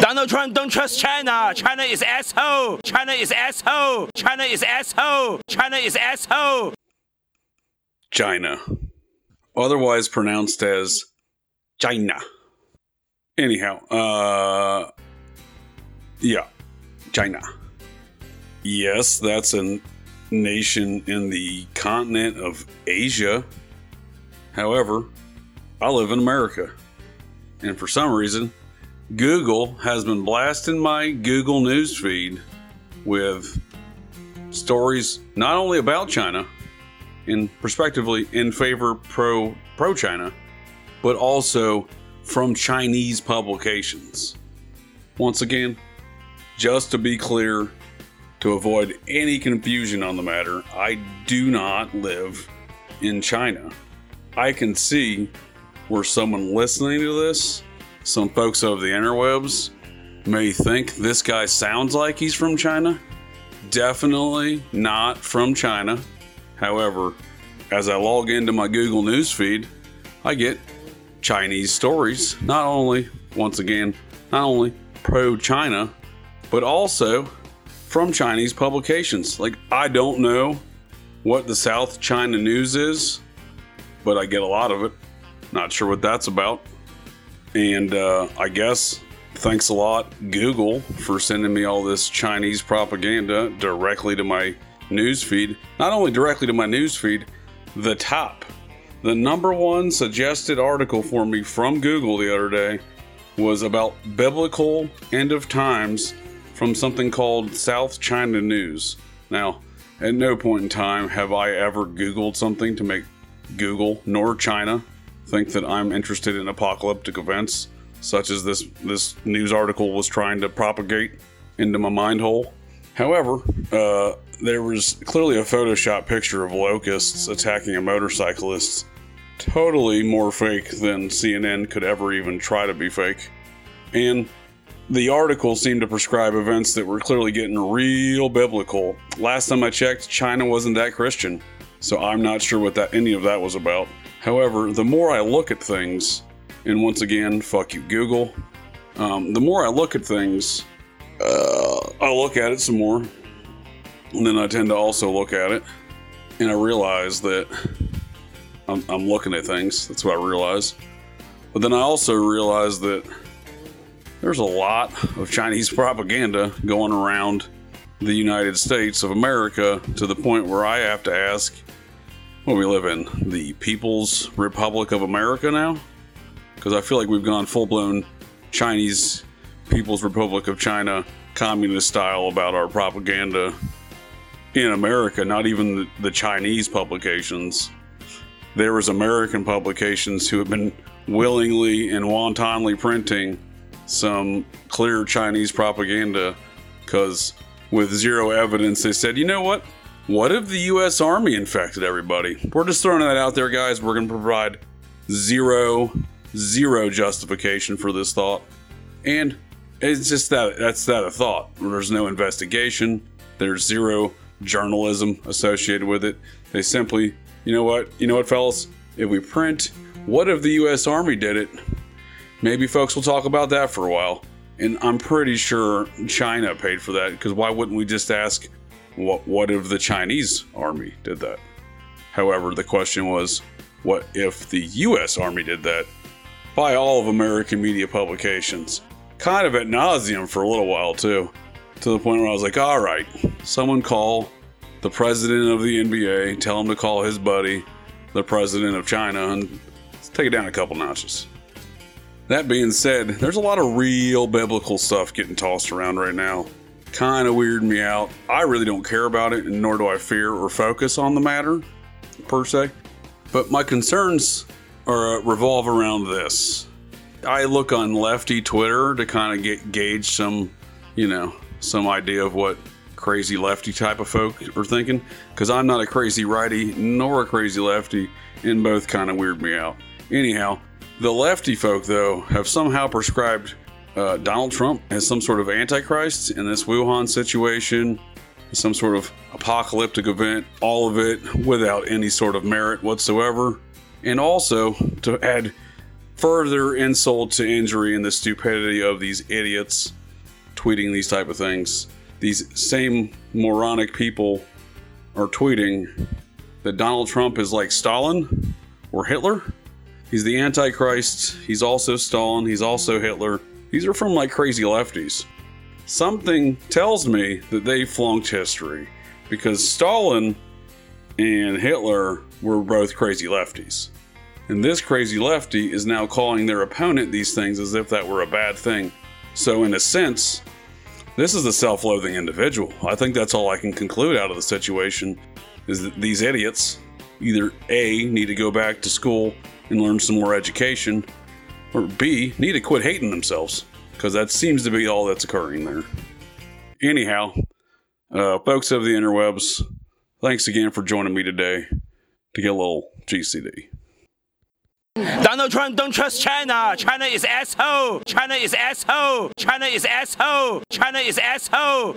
Donald Trump don't trust China. China is asshole. China is asshole. China is asshole. China is asshole. China, otherwise pronounced as China. Anyhow, yeah, China. Yes, that's a nation in the continent of Asia. However, I live in America, and for some reason, Google has been blasting my Google News feed with stories not only about China, and prospectively in favor pro-China, but also from Chinese publications. Once again, just to be clear, to avoid any confusion on the matter, I do not live in China. I can see where someone listening to this, some folks over the interwebs, may think this guy sounds like he's from China. Definitely not from China. However, as I log into my Google News feed, I get Chinese stories, not only pro-China, but also from Chinese publications. Like, I don't know what the South China News is, but I get a lot of it. Not sure what that's about. And I guess thanks a lot, Google, for sending me all this Chinese propaganda directly to my newsfeed. Not only directly to my newsfeed, the number one suggested article for me from Google the other day was about biblical end of times from something called South China News. Now, at no point in time have I ever Googled something to make Google nor China think that I'm interested in apocalyptic events, such as this news article was trying to propagate into my mind hole. However, there was clearly a Photoshop picture of locusts attacking a motorcyclist. Totally more fake than CNN could ever even try to be fake. And the article seemed to prescribe events that were clearly getting real biblical. Last time I checked, China wasn't that Christian, so I'm not sure what any of that was about. However, the more I look at things, and once again, fuck you, Google, the more I look at things, I look at it some more, and then I tend to also look at it, and I realize that I'm looking at things. That's what I realize. But then I also realize that there's a lot of Chinese propaganda going around the United States of America, to the point where I have to ask, well, we live in the People's Republic of America now? Because I feel like we've gone full-blown Chinese People's Republic of China communist style about our propaganda in America. Not even the Chinese publications. There was American publications who have been willingly and wantonly printing some clear Chinese propaganda because with zero evidence they said, you know what? What if the US Army infected everybody? We're just throwing that out there, guys. We're going to provide zero justification for this thought. And it's just that's a thought. There's no investigation. There's zero journalism associated with it. They simply, you know what, fellas? If we print, what if the U.S. Army did it? Maybe folks will talk about that for a while. And I'm pretty sure China paid for that, because why wouldn't we just ask, what if the Chinese Army did that? However, the question was, what if the U.S. Army did that? By all of American media publications. Kind of ad nauseum for a little while too, to the point where I was like, all right, someone call the president of the NBA, tell him to call his buddy, the president of China, and let's take it down a couple notches. That being said, there's a lot of real biblical stuff getting tossed around right now. Kind of weirded me out. I really don't care about it, and nor do I fear or focus on the matter, per se. But my concerns revolve around this. I look on lefty Twitter to kind of gauge some idea of what crazy lefty type of folk are thinking, because I'm not a crazy righty nor a crazy lefty, and both kind of weird me out. Anyhow, the lefty folk, though, have somehow prescribed Donald Trump as some sort of antichrist in this Wuhan situation, some sort of apocalyptic event, all of it without any sort of merit whatsoever. And also, to add further insult to injury in the stupidity of these idiots tweeting these type of things. These same moronic people are tweeting that Donald Trump is like Stalin or Hitler. He's the Antichrist. He's also Stalin. He's also Hitler. These are from like crazy lefties. Something tells me that they flunked history, because Stalin and Hitler were both crazy lefties. And this crazy lefty is now calling their opponent these things as if that were a bad thing. So in a sense, this is a self-loathing individual. I think that's all I can conclude out of the situation, is that these idiots either A, need to go back to school and learn some more education, or B, need to quit hating themselves, because that seems to be all that's occurring there. Anyhow, folks of the interwebs, thanks again for joining me today to get a little GCD. Donald Trump, don't trust China. China is asshole. China is asshole. China is asshole. China is asshole.